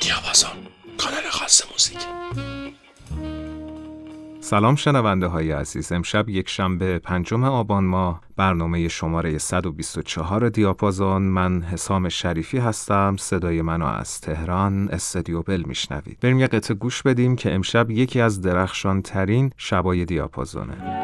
دیاپاسون، کانال خاص موزیک. سلام شنونده های عزیز، امشب یک شنبه 5 آبان ماه برنامه شماره 124 دیاپازون، من حسام شریفی هستم. صدای منو از تهران استدیو بل میشنوید. بریم یه قطعه گوش بدیم که امشب یکی از درخشان ترین شبای دیاپازونه.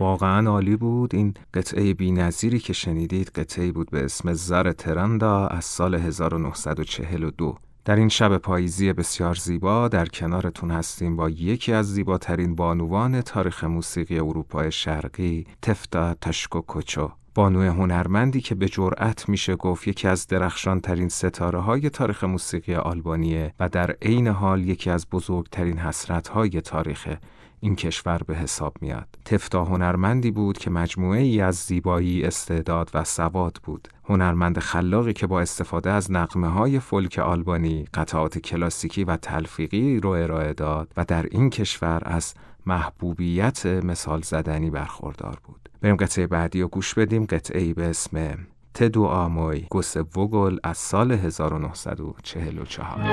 واقعا عالی بود. این قطعه بی‌نظیری که شنیدید قطعه بود به اسم زار ترندا از سال 1942. در این شب پاییزی بسیار زیبا در کنارتون هستیم با یکی از زیباترین بانوان تاریخ موسیقی اروپای شرقی، تفتا تاشکوکوچو، بانوی هنرمندی که به جرأت میشه گفت یکی از درخشان ترین ستاره های تاریخ موسیقی آلبانیه و در عین حال یکی از بزرگترین حسرت های تاریخ این کشور به حساب میاد. تفتا هنرمندی بود که مجموعه ای از زیبایی، استعداد و سواد بود. هنرمند خلاقی که با استفاده از نغمه های فولک آلبانی، قطعات کلاسیکی و تلفیقی رو ارائه داد و در این کشور از محبوبیت مثال زدنی برخوردار بود. بریم قطعه بعدی رو گوش بدیم، قطعه‌ای به اسم تدو آموی گسه وگل از سال 1944.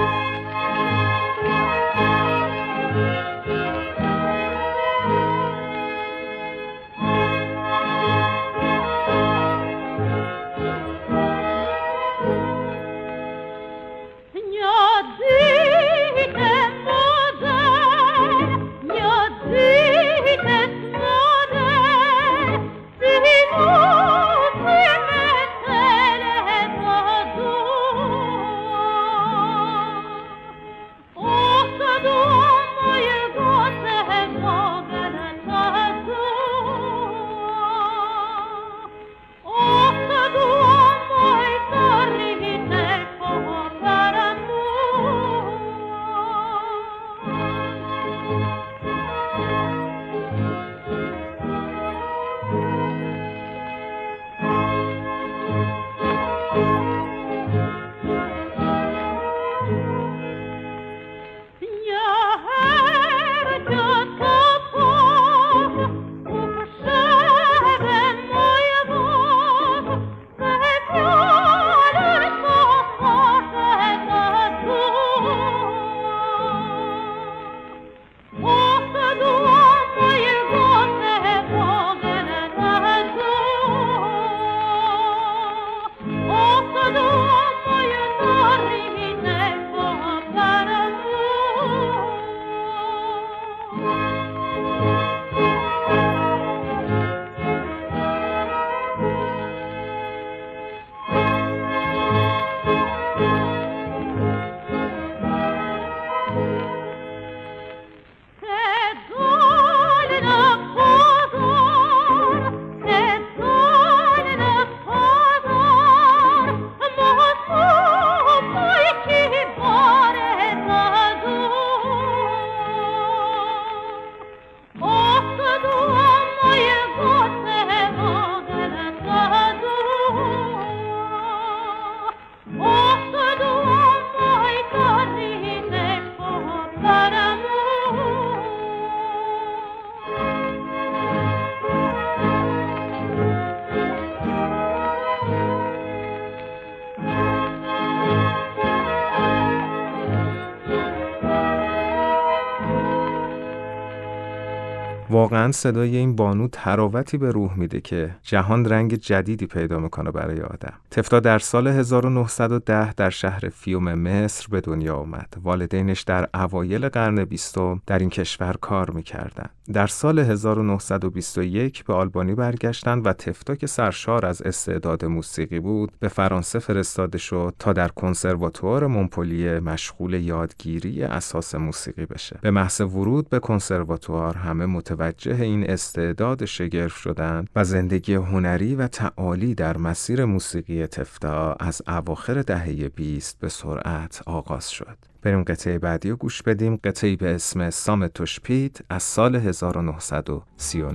واقعا صدای این بانو تراوتی به روح میده که جهان رنگ جدیدی پیدا میکنه برای آدم. تفتا در سال 1910 در شهر فیوم مصر به دنیا آمد. والدینش در اوایل قرن 20 در این کشور کار میکردند. در سال 1921 به آلبانی برگشتند و تفتا که سرشار از استعداد موسیقی بود به فرانسه فرستاده شد تا در کنسرواتوار مونپلیه مشغول یادگیری اساس موسیقی بشه. به محض ورود به کنسرواتوار همه متوجه این استعداد شگرف شدند و زندگی هنری و تعالی در مسیر موسیقی تفتا از اواخر دهه 20 به سرعت آغاز شد. بریم قطعه بعدی رو گوش بدیم، قطعه‌ای به اسم سام توشپیت از سال 1939.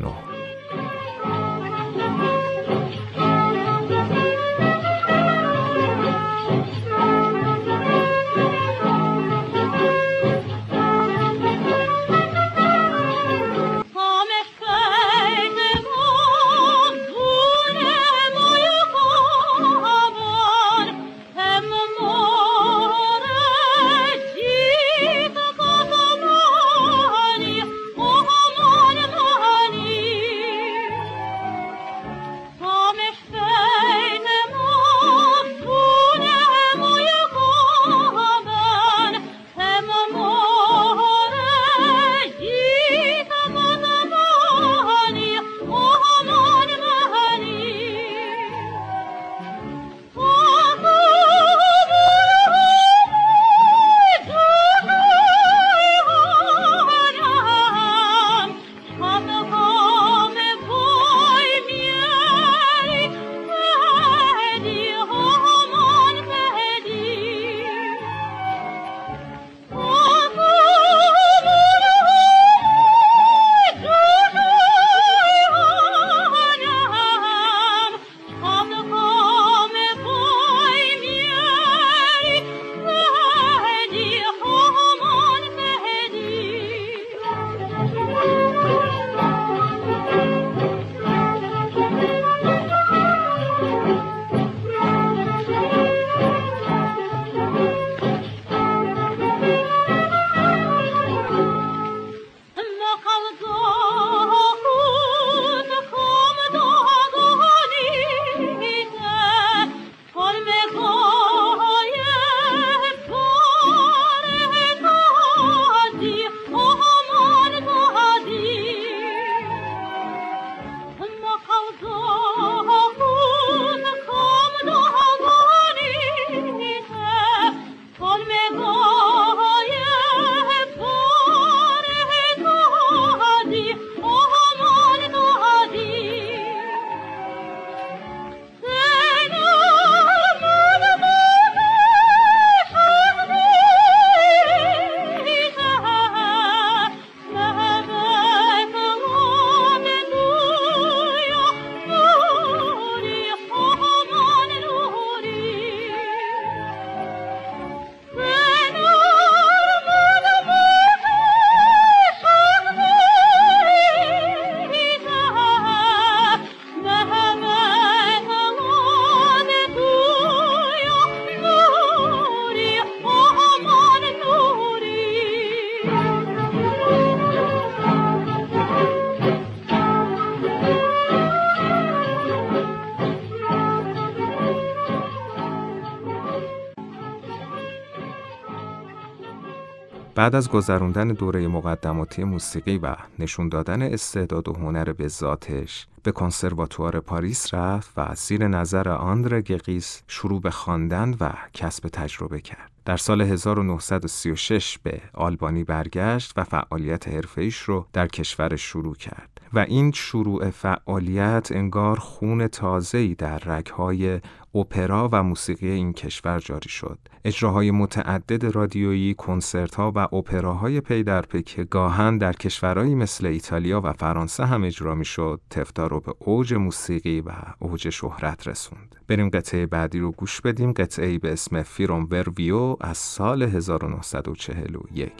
بعد از گذراندن دوره مقدماتی موسیقی و نشون دادن استعداد و هنر به ذاتش، به کنسرواتوار پاریس رفت و از زیر نظر آندره گگیس شروع به خواندن و کسب تجربه کرد. در سال 1936 به آلبانی برگشت و فعالیت حرفه‌ایش رو در کشور شروع کرد و این شروع فعالیت انگار خون تازه‌ای در رگ‌های اپرا و موسیقی این کشور جاری شد. اجراهای متعدد رادیویی، کنسرت‌ها و اپراهای پی در پی که گاهن در کشورهایی مثل ایتالیا و فرانسه هم اجرا می‌شد، تفتا رو به اوج موسیقی و اوج شهرت رسوند. بریم قطعه بعدی رو گوش بدیم، قطعه‌ای به اسم فیروم وربیو از سال 1941.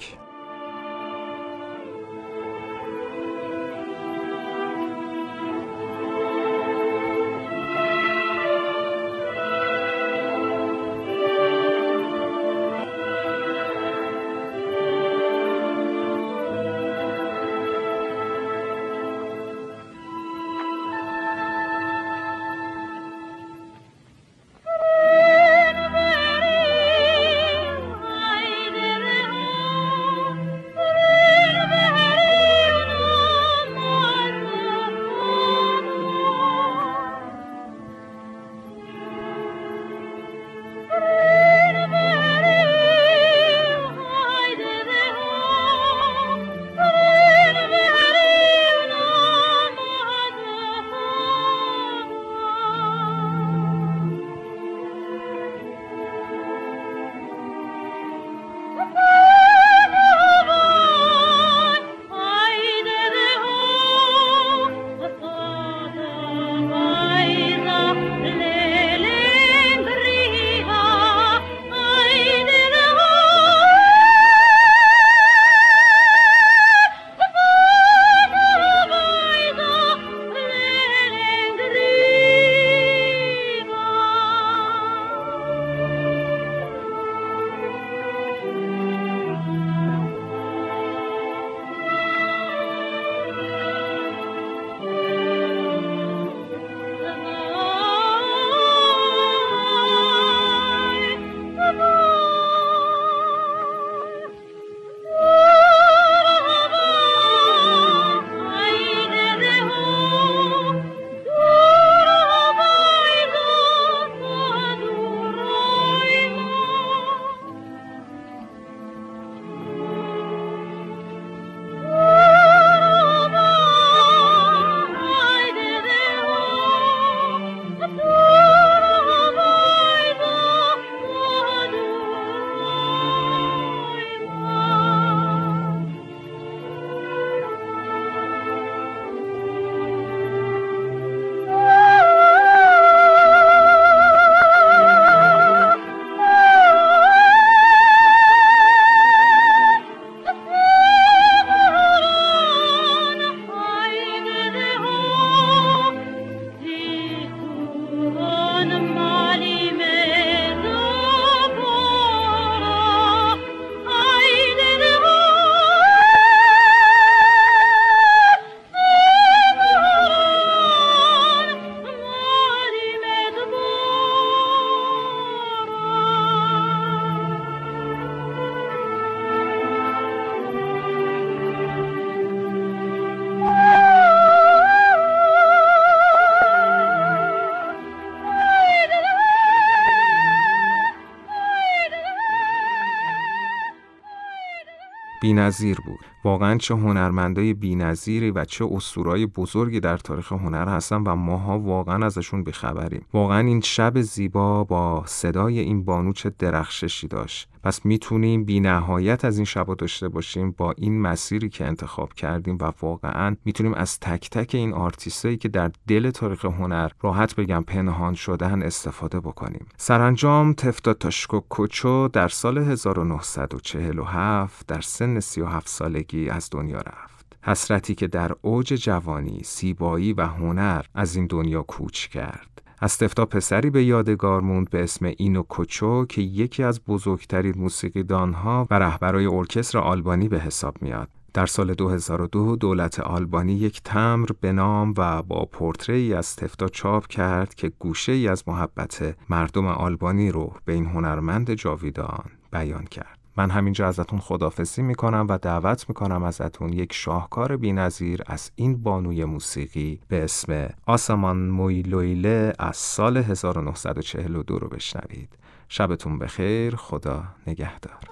بی‌نظیر بود. واقعا چه هنرمندای بی‌نظیری و چه اسطوره‌های بزرگی در تاریخ هنر هستن و ماها واقعا ازشون بی‌خبریم. واقعا این شب زیبا با صدای این بانو چه درخششی داشت. پس میتونیم بی‌نهایت از این شبا داشته باشیم با این مسیری که انتخاب کردیم و واقعا میتونیم از تک تک این آرتیستایی که در دل تاریخ هنر راحت بگم پنهان شدهن استفاده بکنیم. سرانجام تفتا تاشکوکوچو در سال 1947 در سن 37 سالگی از دنیا رفت. حسرتی که در اوج جوانی، زیبایی و هنر از این دنیا کوچ کرد. از تفتا پسری به یادگار موند به اسم اینو کوچو که یکی از بزرگترین موسیقیدانها و رهبرای ارکستر آلبانی به حساب میاد. در سال 2002 دولت آلبانی یک تمبر به نام و با پورتری از تفتا چاپ کرد که گوشه‌ای از محبت مردم آلبانی رو به این هنرمند جاویدان بیان کرد. من همینجا ازتون خداحافظی میکنم و دعوت میکنم ازتون یک شاهکار بی‌نظیر از این بانوی موسیقی به اسم آسمان مویلویله از سال 1942 رو بشنوید. شبتون بخیر، خدا نگهدار.